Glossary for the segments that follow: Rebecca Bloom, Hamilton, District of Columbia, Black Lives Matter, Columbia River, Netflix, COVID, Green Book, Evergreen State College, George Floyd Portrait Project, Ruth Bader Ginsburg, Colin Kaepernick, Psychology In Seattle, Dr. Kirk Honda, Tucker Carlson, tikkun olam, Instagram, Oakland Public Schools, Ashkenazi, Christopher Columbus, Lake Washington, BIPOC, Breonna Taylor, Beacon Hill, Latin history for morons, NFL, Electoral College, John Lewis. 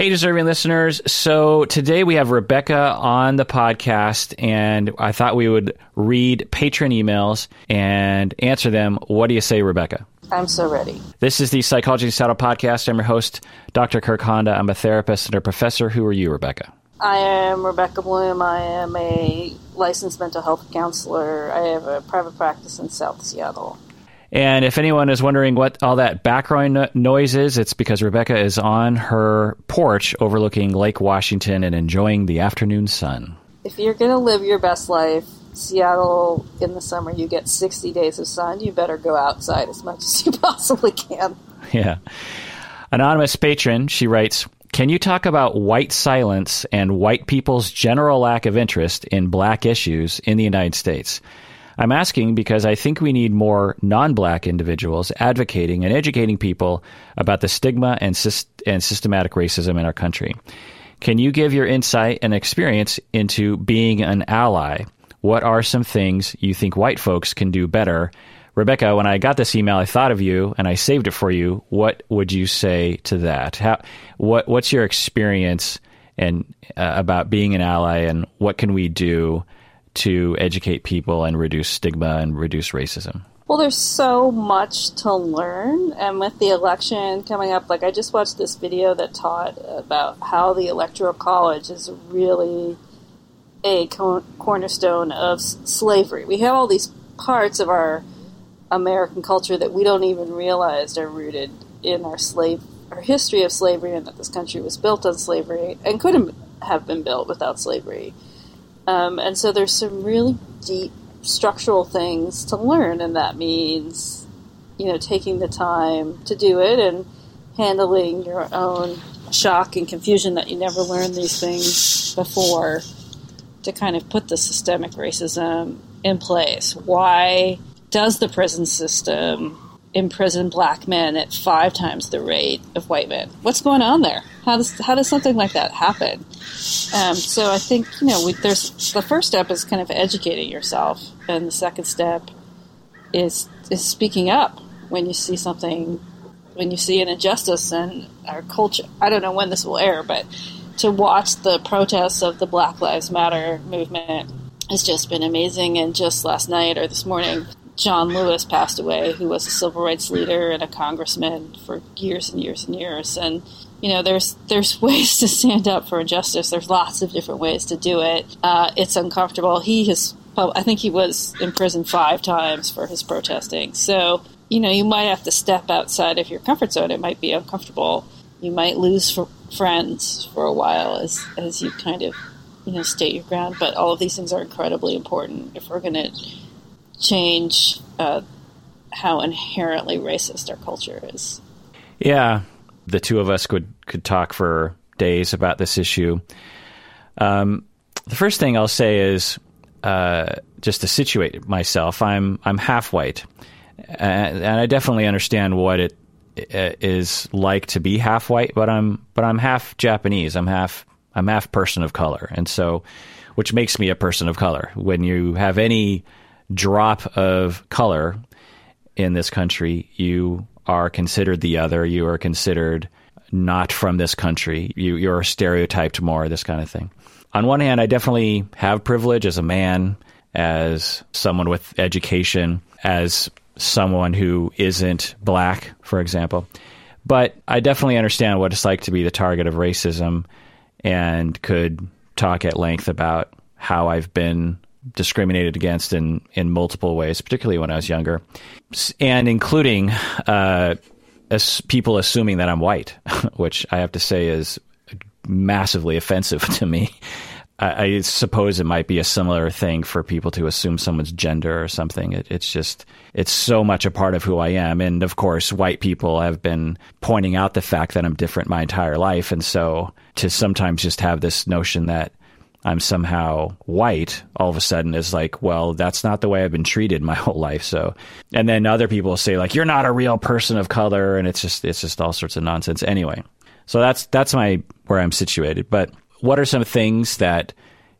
Hey, deserving listeners. So today we have Rebecca on the podcast, and I thought we would read patron emails and answer them. What do you say, Rebecca? I'm so ready. This is the Psychology In Seattle podcast. I'm your host, Dr. Kirk Honda. I'm a therapist and a professor. Who are you, Rebecca? I am Rebecca Bloom. I am a licensed mental health counselor. I have a private practice in South Seattle. And if anyone is wondering what all that background noise is, it's because Rebecca is on her porch overlooking Lake Washington and enjoying the afternoon sun. If you're going to live your best life, Seattle, in the summer, you get 60 days of sun. You better go outside as much as you possibly can. Yeah. Anonymous patron, she writes, "Can you talk about white silence and white people's general lack of interest in black issues in the United States? I'm asking because I think we need more non-black individuals advocating and educating people about the stigma and systematic racism in our country. Can you give your insight and experience into being an ally? What are some things you think white folks can do better?" Rebecca, when I got this email, I thought of you and I saved it for you. What would you say to that? What's your experience about being an ally, and what can we do to educate people and reduce stigma and reduce racism? Well, there's so much to learn. And with the election coming up, like I just watched this video that taught about how the Electoral College is really a cornerstone of slavery. We have all these parts of our American culture that we don't even realize are rooted in our history of slavery, and that this country was built on slavery and couldn't have been built without slavery. And so there's some really deep structural things to learn, and that means, taking the time to do it and handling your own shock and confusion that you never learned these things before, to kind of put the systemic racism in place. Why does the prison system imprison black men at 5 times the rate of white men? What's going on there? How does something like that happen? So I think, there's the first step is kind of educating yourself, and the second step is speaking up when you see something, when you see an injustice in our culture. I don't know when this will air, but to watch the protests of the Black Lives Matter movement has just been amazing. And just last night or this morning, John Lewis passed away, who was a civil rights leader and a congressman for years and years and years. And, there's ways to stand up for injustice. There's lots of different ways to do it. It's uncomfortable. I think he was in prison 5 times for his protesting. So, you might have to step outside of your comfort zone. It might be uncomfortable. You might lose friends for a while as you kind of, state your ground. But all of these things are incredibly important if we're going to change how inherently racist our culture is. Yeah, the two of us could talk for days about this issue. The first thing I'll say is, just to situate myself, I'm half white, and I definitely understand what it is like to be half white. But I'm half Japanese. I'm half person of color, and so which makes me a person of color. When you have any drop of color in this country, you are considered the other. You are considered not from this country. You're stereotyped more, this kind of thing. On one hand, I definitely have privilege as a man, as someone with education, as someone who isn't black, for example. But I definitely understand what it's like to be the target of racism, and could talk at length about how I've been discriminated against in multiple ways, particularly when I was younger, and including as people assuming that I'm white, which I have to say is massively offensive to me. I suppose it might be a similar thing for people to assume someone's gender or something. It's so much a part of who I am. And of course, white people have been pointing out the fact that I'm different my entire life. And so to sometimes just have this notion that I'm somehow white all of a sudden is like, well, that's not the way I've been treated my whole life. So, and then other people say like, you're not a real person of color. And it's just all sorts of nonsense anyway. So that's where I'm situated. But what are some things that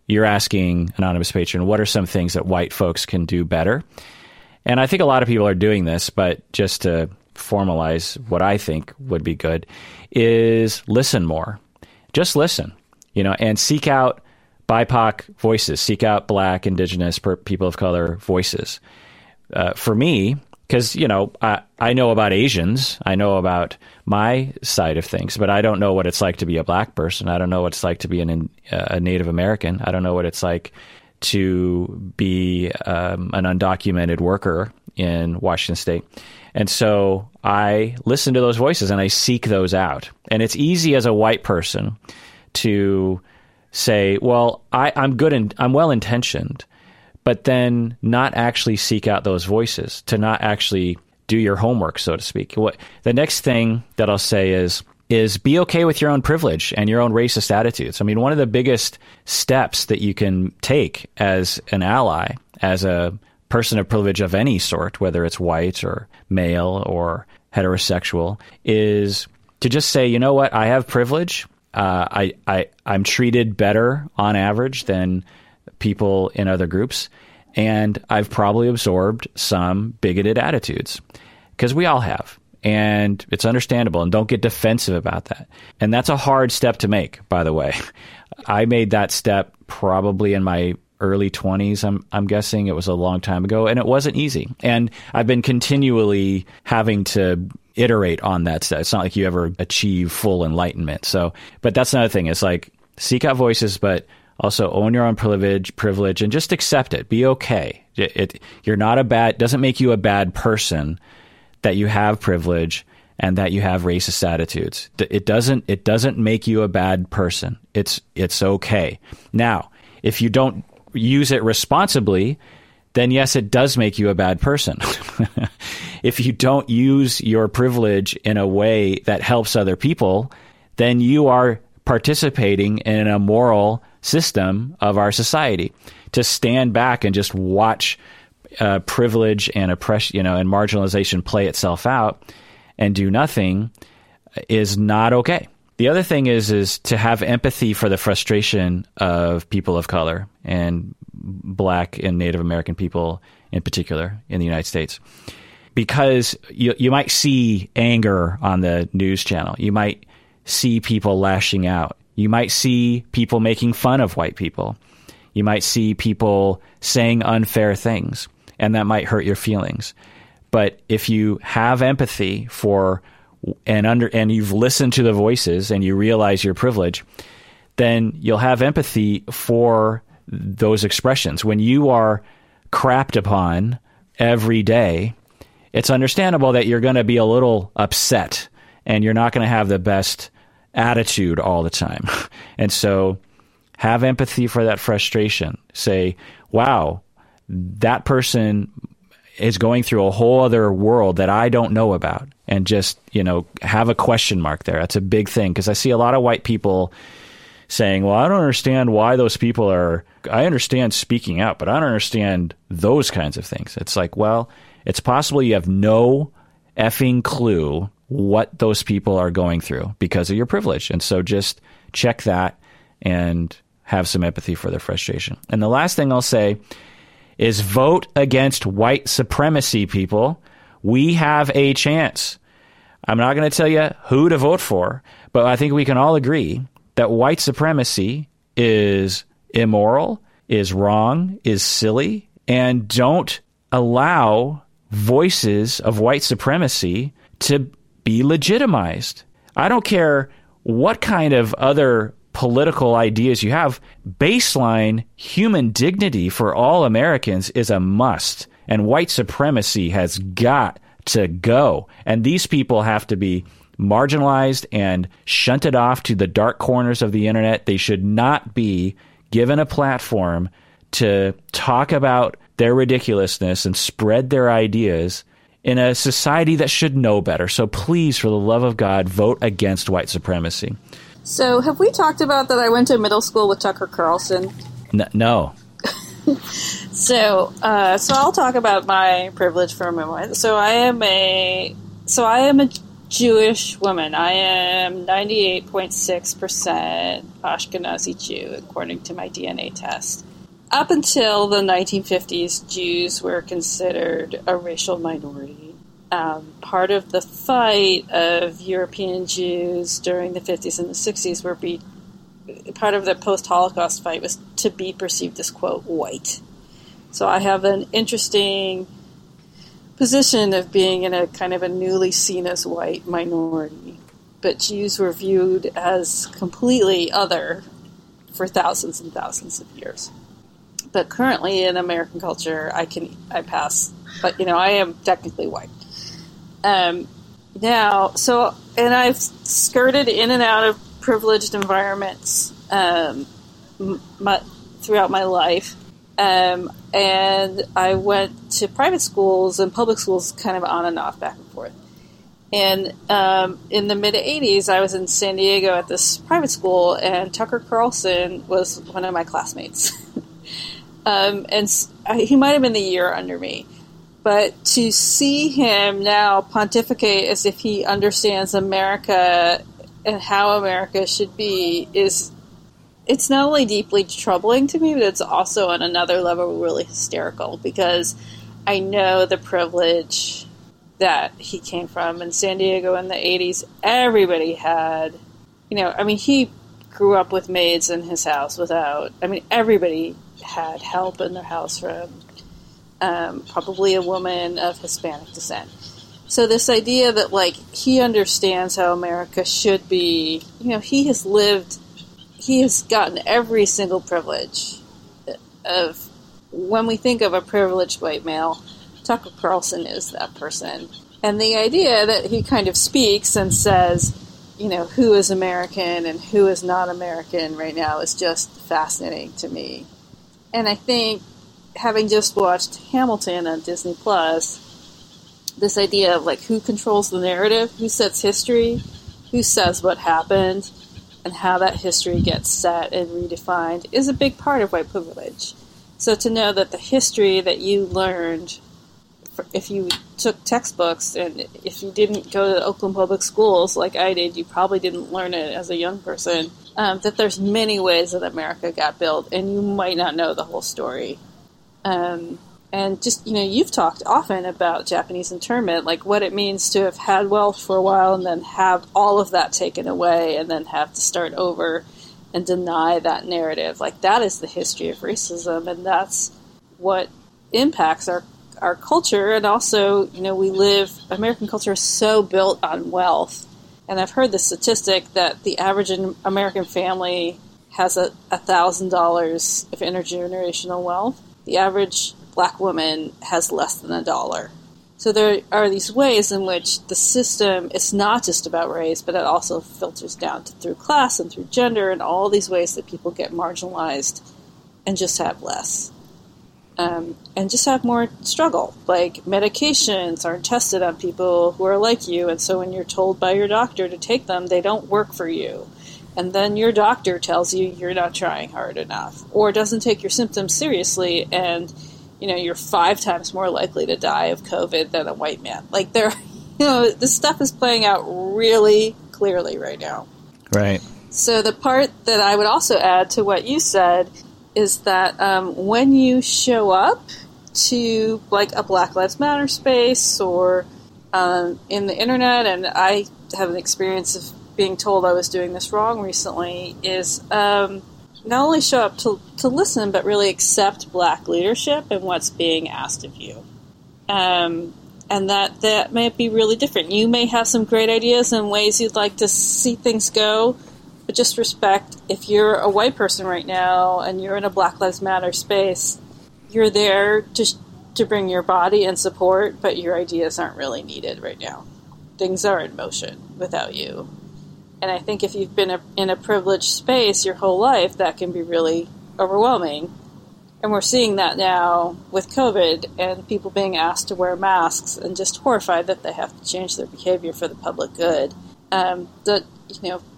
you're asking, anonymous patron, what are some things that white folks can do better? And I think a lot of people are doing this, but just to formalize what I think would be good is listen more. just listen, you know, and seek out BIPOC voices, seek out Black, Indigenous, people of color voices. For me, because, you know, I know about Asians, I know about my side of things, but I don't know what it's like to be a Black person. I don't know what it's like to be a Native American. I don't know what it's like to be an undocumented worker in Washington State. And so I listen to those voices and I seek those out. And it's easy as a white person to say, well, I'm good and I'm well-intentioned, but then not actually seek out those voices, to not actually do your homework, so to speak. The next thing that I'll say is be okay with your own privilege and your own racist attitudes. I mean, one of the biggest steps that you can take as an ally, as a person of privilege of any sort, whether it's white or male or heterosexual, is to just say, you know what, I have privilege. I'm treated better on average than people in other groups, and I've probably absorbed some bigoted attitudes, because we all have, and it's understandable, and don't get defensive about that. And that's a hard step to make, by the way. I made that step probably in my early 20s, I'm guessing. It was a long time ago, and it wasn't easy. And I've been continually having to iterate on that step. It's not like you ever achieve full enlightenment. So, but that's another thing. It's like, seek out voices, but also own your own privilege, and just accept it. Be okay. You're not doesn't make you a bad person that you have privilege and that you have racist attitudes. It doesn't make you a bad person. It's okay. Now, if you don't use it responsibly, then yes, it does make you a bad person. If you don't use your privilege in a way that helps other people, then you are participating in an immoral system of our society. To stand back and just watch privilege and oppression, you know, and marginalization play itself out and do nothing is not okay. The other thing is to have empathy for the frustration of people of color and Black and Native American people in particular in the United States, because you might see anger on the news channel. You might see people lashing out. You might see people making fun of white people. You might see people saying unfair things, and that might hurt your feelings. But if you have empathy for and you've listened to the voices and you realize your privilege, then you'll have empathy for those expressions. When you are crapped upon every day, it's understandable that you're going to be a little upset and you're not going to have the best attitude all the time. And so have empathy for that frustration. Say, wow, that person is going through a whole other world that I don't know about. And just, you know, have a question mark there. That's a big thing, because I see a lot of white people saying, well, I don't understand why those people are, I understand speaking out, but I don't understand those kinds of things. It's like, well, it's possible you have no effing clue what those people are going through because of your privilege. And so just check that and have some empathy for their frustration. And the last thing I'll say is vote against white supremacy, people. We have a chance. I'm not going to tell you who to vote for, but I think we can all agree that white supremacy is immoral, is wrong, is silly, and don't allow voices of white supremacy to be legitimized. I don't care what kind of other political ideas you have. Baseline human dignity for all Americans is a must, and white supremacy has got to go. And these people have to be marginalized and shunted off to the dark corners of the internet. They should not be given a platform to talk about their ridiculousness and spread their ideas in a society that should know better. So please, for the love of God, vote against white supremacy. So have we talked about that I went to middle school with Tucker Carlson? No. So I'll talk about my privilege for a moment. So I am a Jewish woman. I am 98.6% Ashkenazi Jew, according to my DNA test. Up until the 1950s, Jews were considered a racial minority. Part of the fight of European Jews during the 50s and the 60s were part of the post-Holocaust fight was to be perceived as, quote, white. So I have an interesting position of being in a kind of a newly seen as white minority. But Jews were viewed as completely other for thousands and thousands of years. But currently in American culture, I pass, but, you know, I am technically white. And I've skirted in and out of privileged environments throughout my life. And I went to private schools and public schools kind of on and off, back and forth. And in the mid-'80s, I was in San Diego at this private school, and Tucker Carlson was one of my classmates. He might have been the year under me. But to see him now pontificate as if he understands America and how America should be it's not only deeply troubling to me, but it's also on another level really hysterical, because I know the privilege that he came from. In San Diego in the 80s, everybody had, he grew up with maids in his house everybody had help in their house from probably a woman of Hispanic descent. So this idea that, he understands how America should be, he has gotten every single privilege of, when we think of a privileged white male, Tucker Carlson is that person. And the idea that he kind of speaks and says, who is American and who is not American right now is just fascinating to me. And I think, having just watched Hamilton on Disney Plus, this idea of who controls the narrative, who sets history, who says what happened, and how that history gets set and redefined is a big part of white privilege. So to know that the history that you learned, if you took textbooks and if you didn't go to Oakland Public Schools like I did, you probably didn't learn it as a young person, that there's many ways that America got built and you might not know the whole story. And just, you've talked often about Japanese internment, what it means to have had wealth for a while and then have all of that taken away and then have to start over and deny that narrative. That is the history of racism, and that's what impacts our culture. And also, American culture is so built on wealth. And I've heard the statistic that the average American family has $1,000 of intergenerational wealth. The average black woman has less than $1. So there are these ways in which the system is not just about race, but it also filters down through class and through gender and all these ways that people get marginalized and just have less. And just have more struggle. Medications aren't tested on people who are like you, and so when you're told by your doctor to take them, they don't work for you. And then your doctor tells you you're not trying hard enough or doesn't take your symptoms seriously, and, you're 5 times more likely to die of COVID than a white man. This stuff is playing out really clearly right now. Right. So the part that I would also add to what you said is that when you show up to, a Black Lives Matter space or in the internet, and I have an experience of being told I was doing this wrong recently, is not only show up to listen, but really accept black leadership and what's being asked of you. And that may be really different. You may have some great ideas and ways you'd like to see things go, but just respect, if you're a white person right now and you're in a Black Lives Matter space, you're there to bring your body and support, but your ideas aren't really needed right now. Things are in motion without you. And I think if you've been in a privileged space your whole life, that can be really overwhelming. And we're seeing that now with COVID and people being asked to wear masks and just horrified that they have to change their behavior for the public good.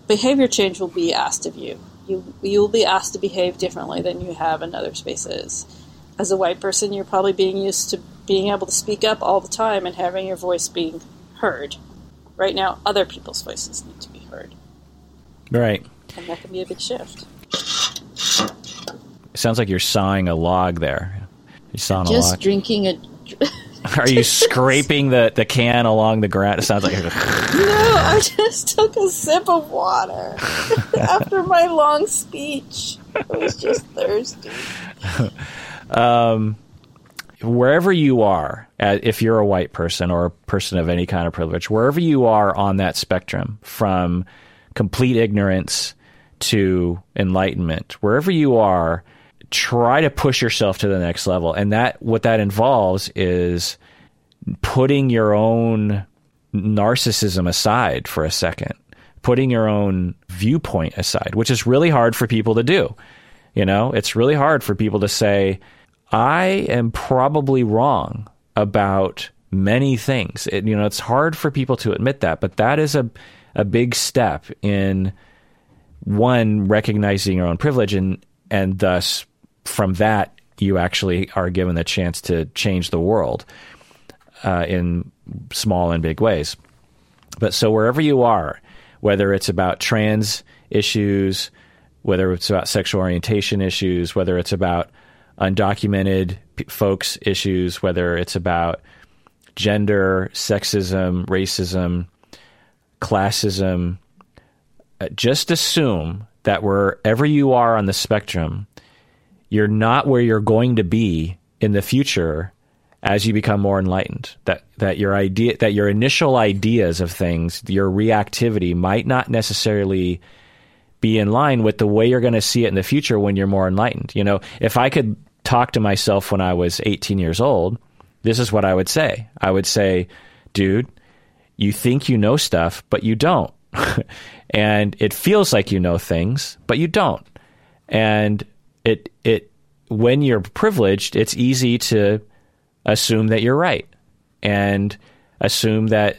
Behavior change will be asked of you. You will be asked to behave differently than you have in other spaces. As a white person, you're probably being used to being able to speak up all the time and having your voice being heard. Right now, other people's voices need to be heard. Right. And that can be a big shift. It sounds like you're sawing a log there. You're sawing a log. Just drinking a... Are you scraping the can along the ground? It sounds like you're... No, I just took a sip of water after my long speech. I was just thirsty. Wherever you are, if you're a white person or a person of any kind of privilege, wherever you are on that spectrum from complete ignorance to enlightenment, wherever you are, try to push yourself to the next level. And that what that involves is putting your own narcissism aside for a second, putting your own viewpoint aside, which is really hard for people to do. You know, it's really hard for people to say, I am probably wrong about many things. You know, it's hard for people to admit that, but that is a big step in, one, recognizing your own privilege, and thus from that you actually are given the chance to change the world in small and big ways. But so wherever you are, whether it's about trans issues, whether it's about sexual orientation issues, whether it's about undocumented folks issues, whether it's about gender, sexism, racism, classism, just assume that wherever you are on the spectrum, you're not where you're going to be in the future as you become more enlightened. That your initial ideas of things, your reactivity, might not necessarily be in line with the way you're going to see it in the future when you're more enlightened. You know, if I could talk to myself when I was 18 years old, this is what I would say. I would say, dude, you think you know stuff, but you don't. And it feels like you know things, but you don't. And it when you're privileged, it's easy to assume that you're right and assume that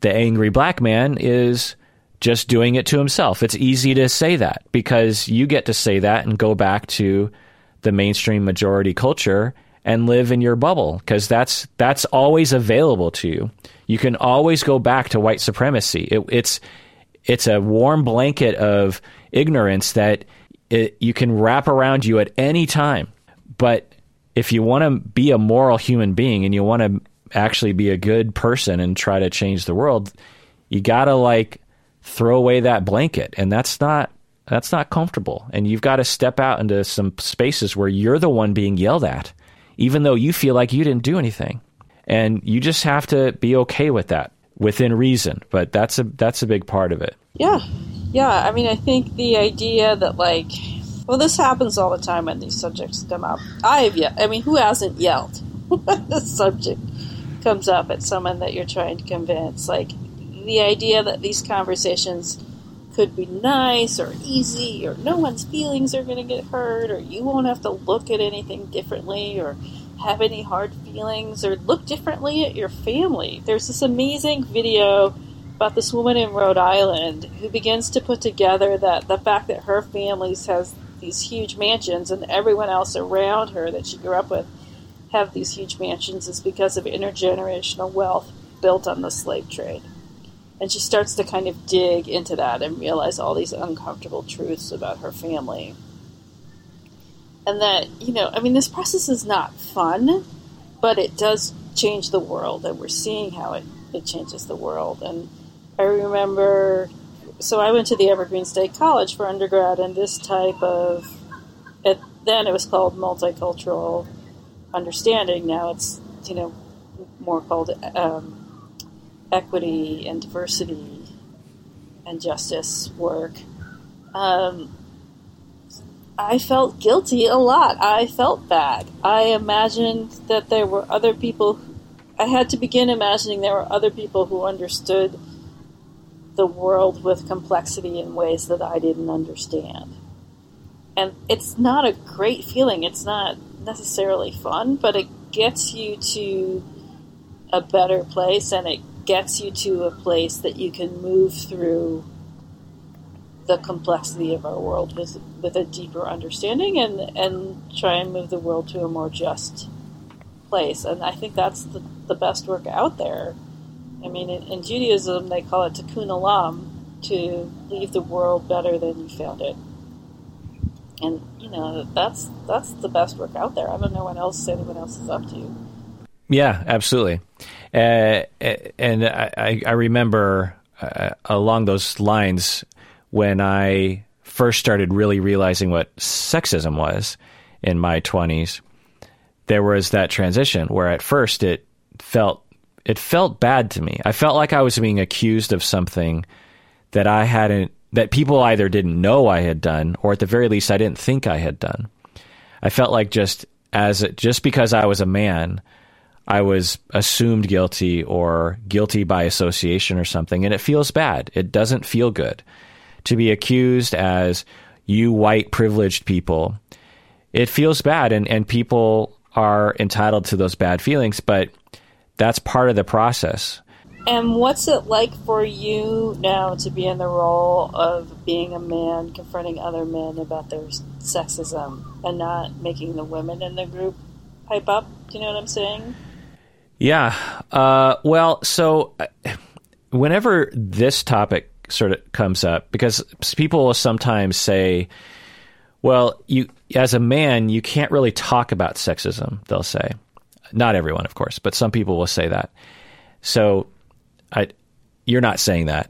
the angry black man is just doing it to himself. It's easy to say that because you get to say that and go back to the mainstream majority culture and live in your bubble, because that's always available to you. You can always go back to white supremacy. It's a warm blanket of ignorance that you can wrap around you at any time. But if you want to be a moral human being and you want to actually be a good person and try to change the world, you got to throw away that blanket. And that's not comfortable. And you've got to step out into some spaces where you're the one being yelled at, even though you feel like you didn't do anything. And you just have to be okay with that, within reason. But that's a big part of it. Yeah. I mean, I think the idea that this happens all the time when these subjects come up. Who hasn't yelled when the subject comes up at someone that you're trying to convince? Like, the idea that these conversations could be nice or easy, or no one's feelings are going to get hurt, or you won't have to look at anything differently, or have any hard feelings, or look differently at your family. There's this amazing video about this woman in Rhode Island who begins to put together that the fact that her family has these huge mansions and everyone else around her that she grew up with have these huge mansions is because of intergenerational wealth built on the slave trade. And she starts to kind of dig into that and realize all these uncomfortable truths about her family. And that, this process is not fun, but it does change the world, and we're seeing how it changes the world. And I remember, so I went to the Evergreen State College for undergrad, and this type of, then it was called multicultural understanding. Now it's, more called equity and diversity and justice work. I felt guilty a lot. I felt bad. I imagined that there were other people. I had to begin imagining there were other people who understood the world with complexity in ways that I didn't understand. And it's not a great feeling. It's not necessarily fun, but it gets you to a better place, and it gets you to a place that you can move through the complexity of our world with a deeper understanding and try and move the world to a more just place. And I think that's the best work out there. I mean, in Judaism, they call it tikkun olam, to leave the world better than you found it. And, that's the best work out there. I don't know what else anyone else is up to. Yeah, absolutely. And I remember along those lines when I first started really realizing what sexism was in my 20s, there was that transition where at first it felt bad to me. I felt like I was being accused of something that I hadn't, that people either didn't know I had done, or at the very least I didn't think I had done. I felt like just because I was a man, I was assumed guilty or guilty by association or something. And it feels bad. It doesn't feel good to be accused as you white privileged people. It feels bad. And people are entitled to those bad feelings, but that's part of the process. And what's it like for you now to be in the role of being a man confronting other men about their sexism and not making the women in the group hype up? Do you know what I'm saying? Yeah. Well, so whenever this topic sort of comes up, because people will sometimes say, well, you as a man, you can't really talk about sexism, they'll say. Not everyone, of course, but some people will say that. So you're not saying that,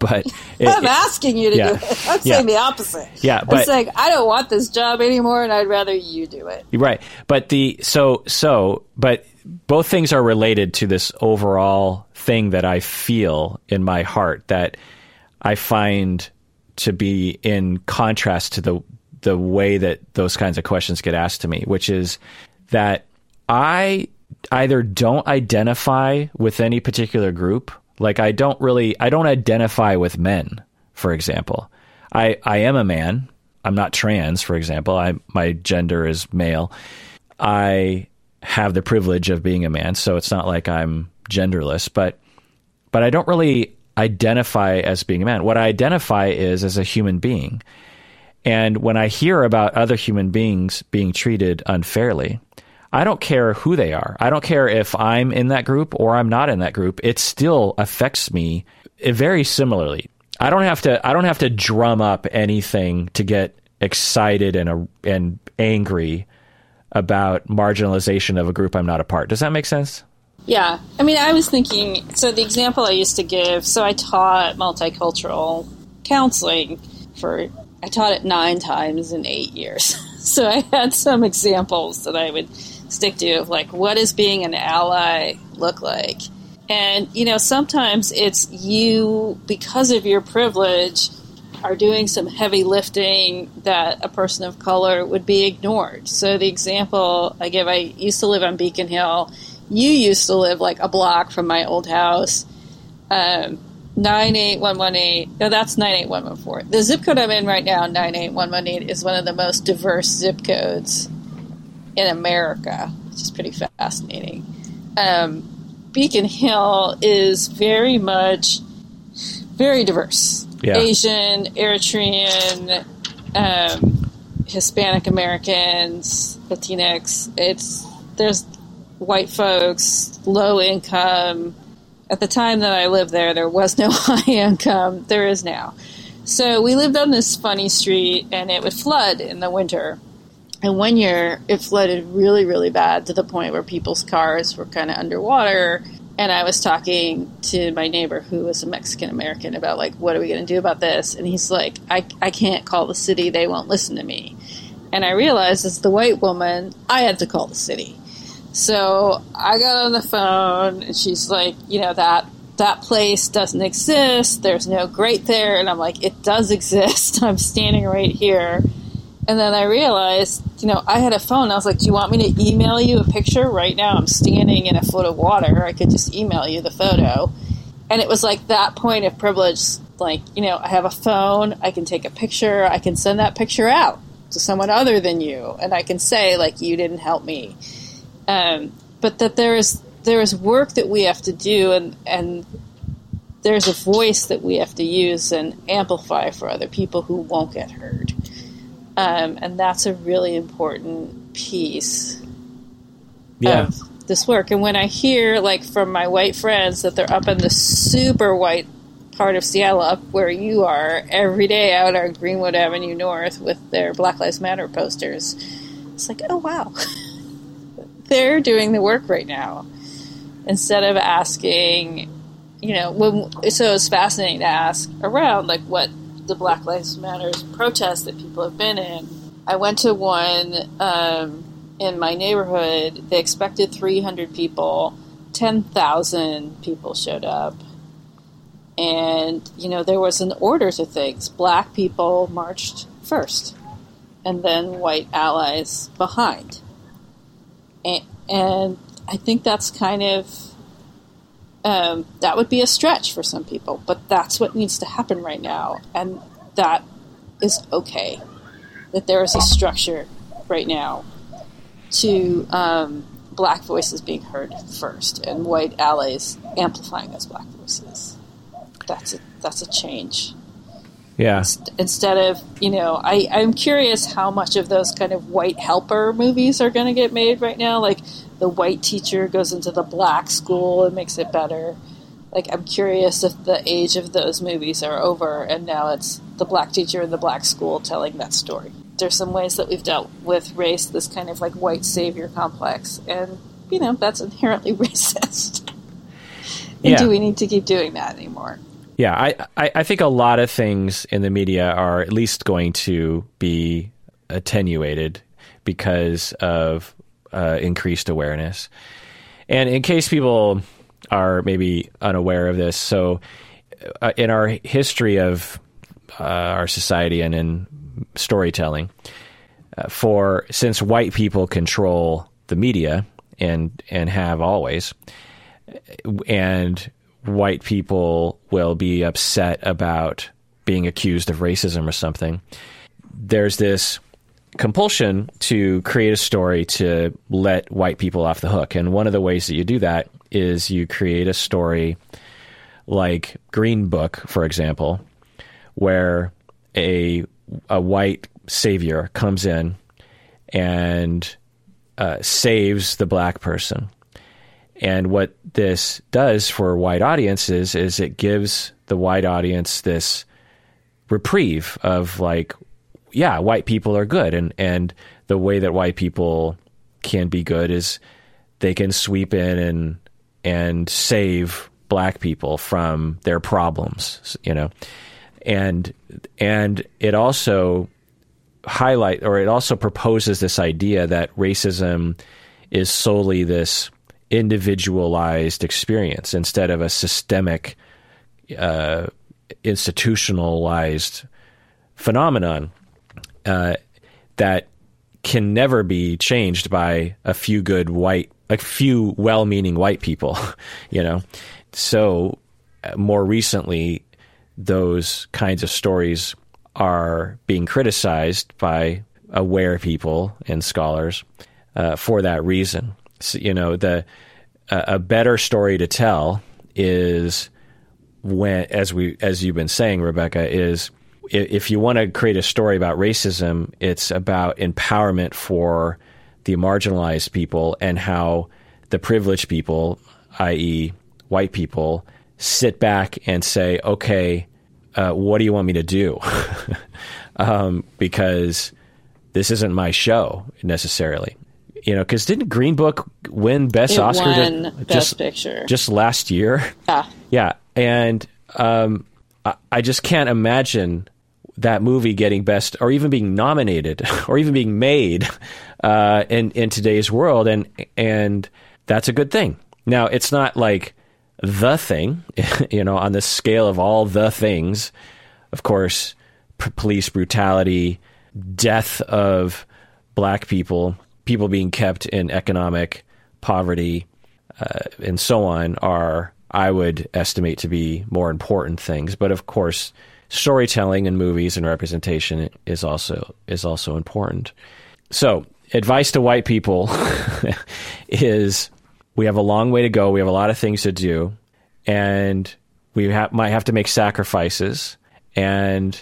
but... I'm asking you to do it. I'm saying the opposite. Yeah, but... I'm saying, I don't want this job anymore, and I'd rather you do it. Right. But but both things are related to this overall thing that I feel in my heart that I find to be in contrast to the way that those kinds of questions get asked to me, which is that I either don't identify with any particular group. Like I don't identify with men, for example. I am a man. I'm not trans, for example. My gender is male. I have the privilege of being a man, so it's not like I'm genderless, but I don't really identify as being a man. What I identify is as a human being. And when I hear about other human beings being treated unfairly, I don't care who they are. I don't care if I'm in that group or I'm not in that group. It still affects me very similarly. I don't have to drum up anything to get excited and angry about marginalization of a group I'm not a part. Does that make sense? Yeah. I mean, I was thinking, so the example I used to give, so I taught multicultural counseling I taught it 9 times in 8 years. So I had some examples that I would stick to of like, what does being an ally look like? And, you know, sometimes it's you, because of your privilege, are doing some heavy lifting that a person of color would be ignored. So the example I give, I used to live on Beacon Hill. You used to live like a block from my old house. 98118. No, that's 98114. The zip code I'm in right now, 98118, is one of the most diverse zip codes in America, which is pretty fascinating. Beacon Hill is very much, very diverse. Yeah. Asian, Eritrean, Hispanic Americans, Latinx. There's white folks, low income. At the time that I lived there, there was no high income. There is now. So we lived on this funny street, and it would flood in the winter. And one year, it flooded really, really bad to the point where people's cars were kind of underwater. And I was talking to my neighbor, who was a Mexican-American, about, like, what are we going to do about this? And he's like, I can't call the city. They won't listen to me. And I realized, as the white woman, I had to call the city. So I got on the phone, and she's like, you know, that place doesn't exist. There's no grate there. And I'm like, it does exist. I'm standing right here. And then I realized, you know, I had a phone. I was like, do you want me to email you a picture? Right now I'm standing in a foot of water. I could just email you the photo. And it was like that point of privilege, like, you know, I have a phone. I can take a picture. I can send that picture out to someone other than you. And I can say, like, you didn't help me. But that there is work that we have to do, and there's a voice that we have to use and amplify for other people who won't get heard. And that's a really important piece of this work. And when I hear, like, from my white friends that they're up in the super white part of Seattle, up where you are, every day out on Greenwood Avenue North with their Black Lives Matter posters, it's like, oh, wow. They're doing the work right now. Instead of asking, you know, so it's fascinating to ask around, like, what the Black Lives Matter protests that people have been in. I went to one in my neighborhood. They expected 300 people. 10,000 people showed up. And, you know, there was an order to things. Black people marched first, and then white allies behind. And I think that's kind of, that would be a stretch for some people, but that's what needs to happen right now. And that is okay, that there is a structure right now to black voices being heard first and white allies amplifying those black voices. That's a change. Yeah. Instead of, you know, I'm curious how much of those kind of white helper movies are going to get made right now. Like, the white teacher goes into the black school and makes it better. Like, I'm curious if the age of those movies are over and now it's the black teacher in the black school telling that story. There's some ways that we've dealt with race, this kind of, like, white savior complex. And, you know, that's inherently racist. And yeah. Do we need to keep doing that anymore? Yeah, I think a lot of things in the media are at least going to be attenuated because of increased awareness. And in case people are maybe unaware of this, so in our history of our society and in storytelling, since white people control the media and have always, and white people will be upset about being accused of racism or something, there's this compulsion to create a story to let white people off the hook. And one of the ways that you do that is you create a story like Green Book, for example, where a white savior comes in and saves the black person. And what this does for white audiences is it gives the white audience this reprieve of, like, yeah, white people are good. And the way that white people can be good is they can sweep in and save black people from their problems, you know. And it also proposes this idea that racism is solely this individualized experience instead of a systemic, institutionalized phenomenon that can never be changed by a few well-meaning white people, you know. So more recently, those kinds of stories are being criticized by aware people and scholars for that reason. So, you know, a better story to tell is as you've been saying, Rebecca, is if you want to create a story about racism, it's about empowerment for the marginalized people and how the privileged people, i.e. white people, sit back and say, okay, what do you want me to do? Because this isn't my show necessarily. You know, because didn't Green Book win Best Oscar? Best Picture. Just last year? Yeah. Yeah. And I just can't imagine that movie getting Best or even being nominated or even being made in today's world. And that's a good thing. Now, it's not like the thing, you know, on the scale of all the things. Of course, police brutality, death of black people being kept in economic poverty, and so on are, I would estimate, to be more important things. But of course, storytelling and movies and representation is also important. So advice to white people is we have a long way to go. We have a lot of things to do, and we might have to make sacrifices. And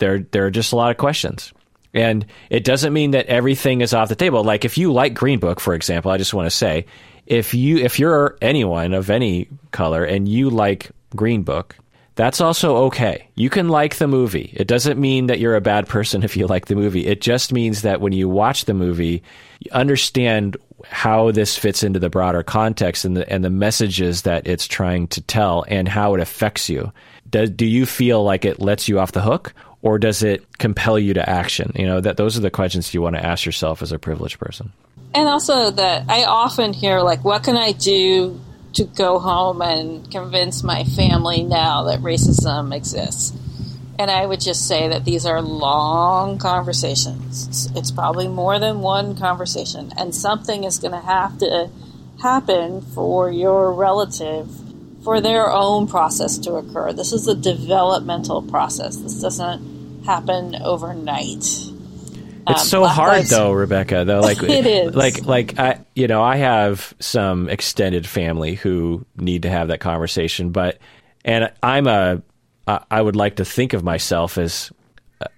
there are just a lot of questions. And it doesn't mean that everything is off the table. Like, if you like Green Book, for example, I just want to say, if you're anyone of any color and you like Green Book, that's also okay. You can like the movie. It doesn't mean that you're a bad person if you like the movie. It just means that when you watch the movie, you understand how this fits into the broader context and the messages that it's trying to tell and how it affects you. Do you feel like it lets you off the hook, or does it compel you to action? You know, that those are the questions you want to ask yourself as a privileged person. And also that I often hear, like, what can I do to go home and convince my family now that racism exists? And I would just say that these are long conversations. It's probably more than one conversation. And something is going to have to happen for your relative, for their own process to occur. This is a developmental process. This doesn't happen overnight. It's so hard, though, Rebecca, though. Like, it is. Like I, you know, I have some extended family who need to have that conversation. But, and I would like to think of myself as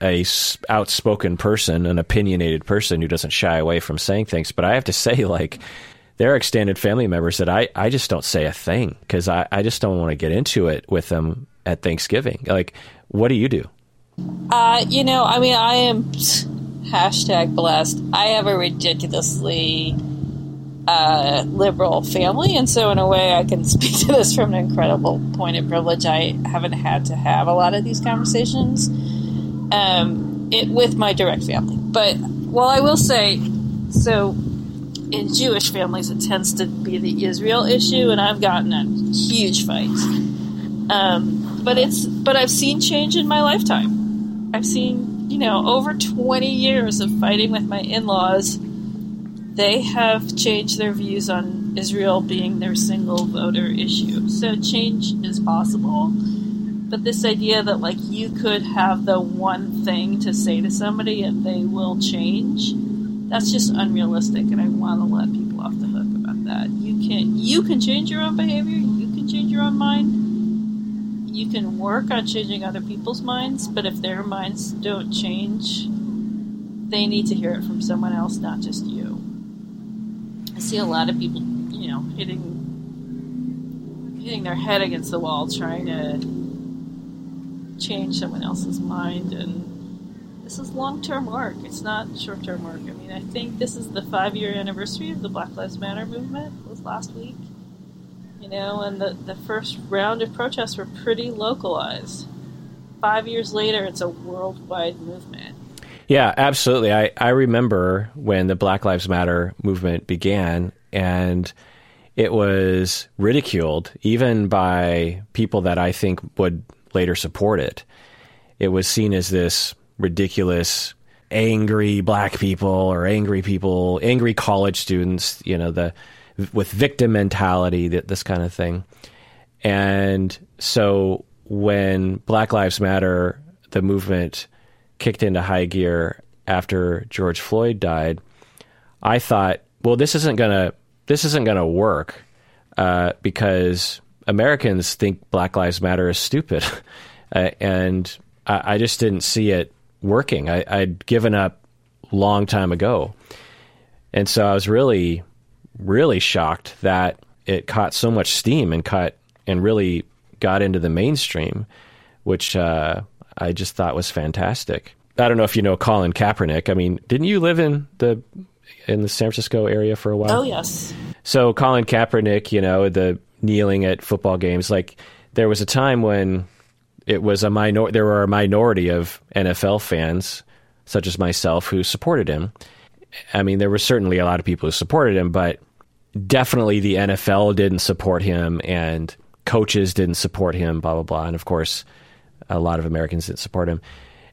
a outspoken person, an opinionated person who doesn't shy away from saying things. But I have to say, like, there are extended family members that I just don't say a thing because I just don't want to get into it with them at Thanksgiving. Like, what do you do? You know, I mean, I am hashtag blessed. I have a ridiculously liberal family, and so in a way I can speak to this from an incredible point of privilege. I haven't had to have a lot of these conversations with my direct family. But, well, I will say, so in Jewish families it tends to be the Israel issue, and I've gotten in huge fights. But I've seen change in my lifetime. I've seen, you know, over 20 years of fighting with my in-laws. They have changed their views on Israel being their single voter issue. So change is possible. But this idea that, like, you could have the one thing to say to somebody and they will change, that's just unrealistic, and I want to let people off the hook about that. You can change your own behavior. You can change your own mind. You can work on changing other people's minds, but if their minds don't change, they need to hear it from someone else, not just you. I see a lot of people, you know, hitting their head against the wall trying to change someone else's mind, and this is long-term work. It's not short-term work. I mean, I think this is the 5-year anniversary of the Black Lives Matter movement. It was last week, you know, and the first round of protests were pretty localized. 5 years later, it's a worldwide movement. Yeah, absolutely. I remember when the Black Lives Matter movement began, and it was ridiculed even by people that I think would later support it. It was seen as this ridiculous, angry black people or angry college students, you know, with victim mentality, this kind of thing. And so when Black Lives Matter, the movement, kicked into high gear after George Floyd died, I thought, well, this isn't gonna work because Americans think Black Lives Matter is stupid, and I just didn't see it working. I'd given up long time ago, and so I was really, really shocked that it caught so much steam and really got into the mainstream, which I just thought was fantastic. I don't know if you know Colin Kaepernick. I mean, didn't you live in the San Francisco area for a while? Oh, yes. So Colin Kaepernick, you know, the kneeling at football games, like there was a time when it was there were a minority of NFL fans, such as myself, who supported him. I mean, there were certainly a lot of people who supported him, but definitely the NFL didn't support him and coaches didn't support him, blah, blah, blah. And of course, a lot of Americans didn't support him.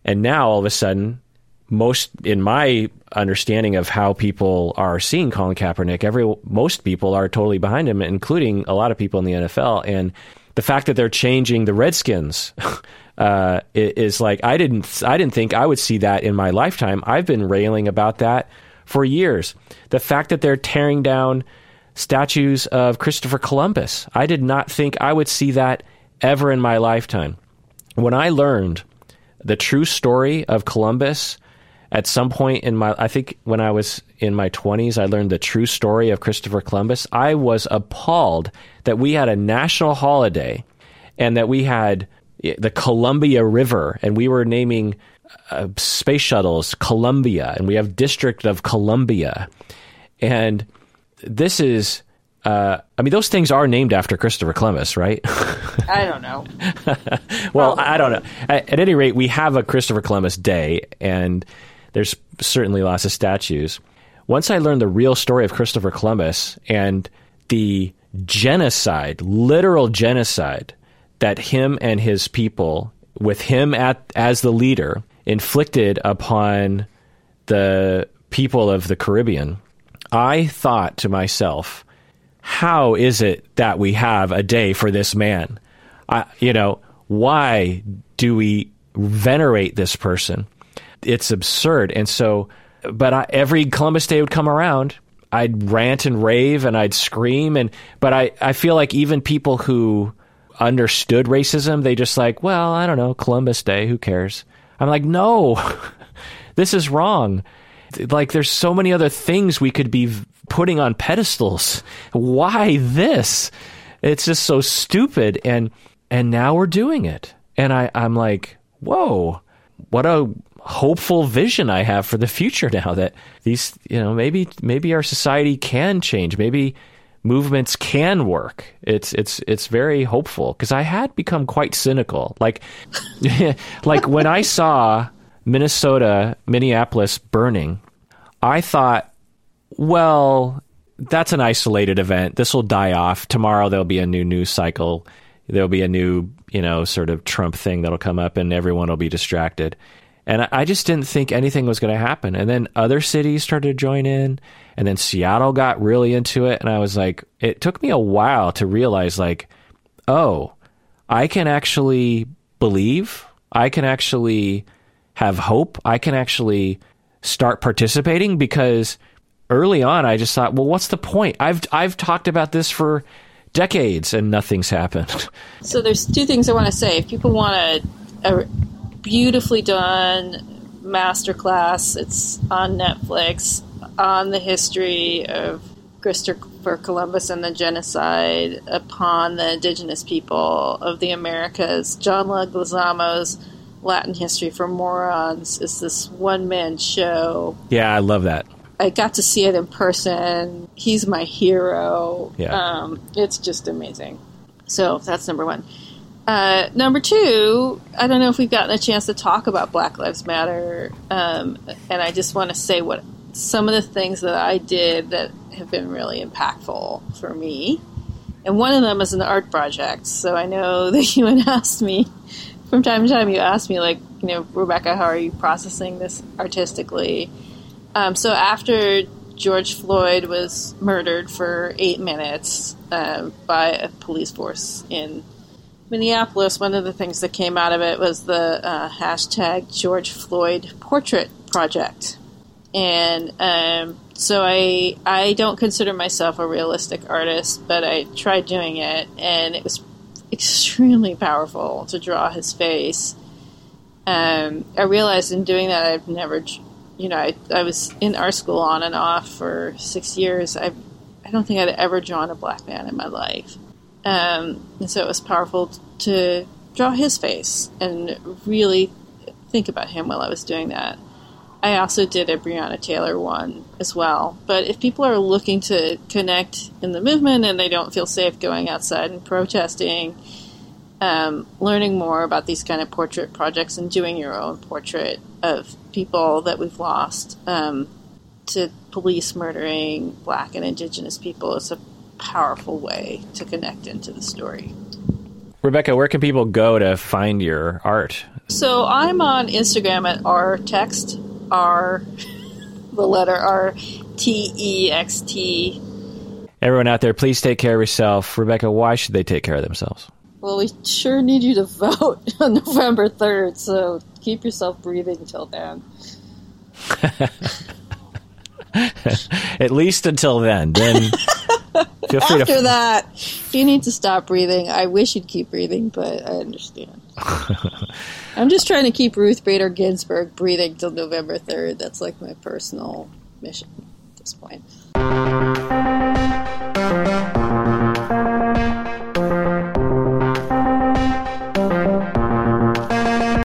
And now all of a sudden, most, in my understanding of how people are seeing Colin Kaepernick, most people are totally behind him, including a lot of people in the NFL. And the fact that they're changing the Redskins is like, I didn't think I would see that in my lifetime. I've been railing about that for years. The fact that they're tearing down statues of Christopher Columbus, I did not think I would see that ever in my lifetime. When I learned the true story of Columbus at some point I think when I was in my 20s, I learned the true story of Christopher Columbus. I was appalled that we had a national holiday and that we had the Columbia River, and we were naming space shuttles Columbia, and we have District of Columbia. And this is, I mean, those things are named after Christopher Columbus, right? I don't know. Well, I don't know. At any rate, we have a Christopher Columbus Day, and there's certainly lots of statues. Once I learned the real story of Christopher Columbus and the genocide, literal genocide, that him and his people, with him as the leader, inflicted upon the people of the Caribbean, I thought to myself, how is it that we have a day for this man? Why do we venerate this person? It's absurd. And so, every Columbus Day would come around, I'd rant and rave and I'd scream. But I feel like even people who understood racism, they just like, well, I don't know, Columbus Day, who cares? I'm like, no, this is wrong. Like, there's so many other things we could be putting on pedestals. Why this? It's just so stupid. And now we're doing it. And I'm like, whoa, what a hopeful vision I have for the future now, that these, maybe our society can change. Maybe movements can work. It's very hopeful, because I had become quite cynical. Like when I saw Minneapolis burning, I thought, well, that's an isolated event. This will die off. Tomorrow there'll be a new news cycle. There'll be a new, sort of Trump thing that'll come up, and everyone will be distracted. And I just didn't think anything was going to happen. And then other cities started to join in, and then Seattle got really into it. And I was like, it took me a while to realize, like, oh, I can actually believe, I can actually have hope, I can actually start participating. Because early on, I just thought, well, what's the point? I've talked about this for decades and nothing's happened. So there's two things I want to say. If people want a beautifully done masterclass, it's on Netflix, on the history of Christopher Columbus and the genocide upon the indigenous people of the Americas. John Leguizamo's Latin History for Morons is this one-man show. Yeah, I love that. I got to see it in person. He's my hero. Yeah. It's just amazing. So that's number one. Number two, I don't know if we've gotten a chance to talk about Black Lives Matter, and I just want to say what some of the things that I did that have been really impactful for me. And one of them is an art project. So I know that you had asked me, from time to time you asked me, like, Rebecca, how are you processing this artistically? So after George Floyd was murdered for 8 minutes by a police force in Minneapolis, one of the things that came out of it was the hashtag George Floyd Portrait Project. And so I don't consider myself a realistic artist, but I tried doing it, and it was extremely powerful to draw his face. I realized in doing that I've never, I was in art school on and off for 6 years. I don't think I'd ever drawn a black man in my life. And so it was powerful to draw his face and really think about him while I was doing that. I also did a Breonna Taylor one as well. But if people are looking to connect in the movement and they don't feel safe going outside and protesting, learning more about these kind of portrait projects and doing your own portrait of people that we've lost to police murdering black and indigenous people is a powerful way to connect into the story. Rebecca, where can people go to find your art? So I'm on Instagram at rtext, the letter R, T-E-X-T. Everyone out there, please take care of yourself. Rebecca, why should they take care of themselves? Well, we sure need you to vote on November 3rd, so keep yourself breathing until then. At least until then. Then feel free after to that, if you need to stop breathing, I wish you'd keep breathing, but I understand. I'm just trying to keep Ruth Bader Ginsburg breathing till November 3rd. That's like my personal mission at this point.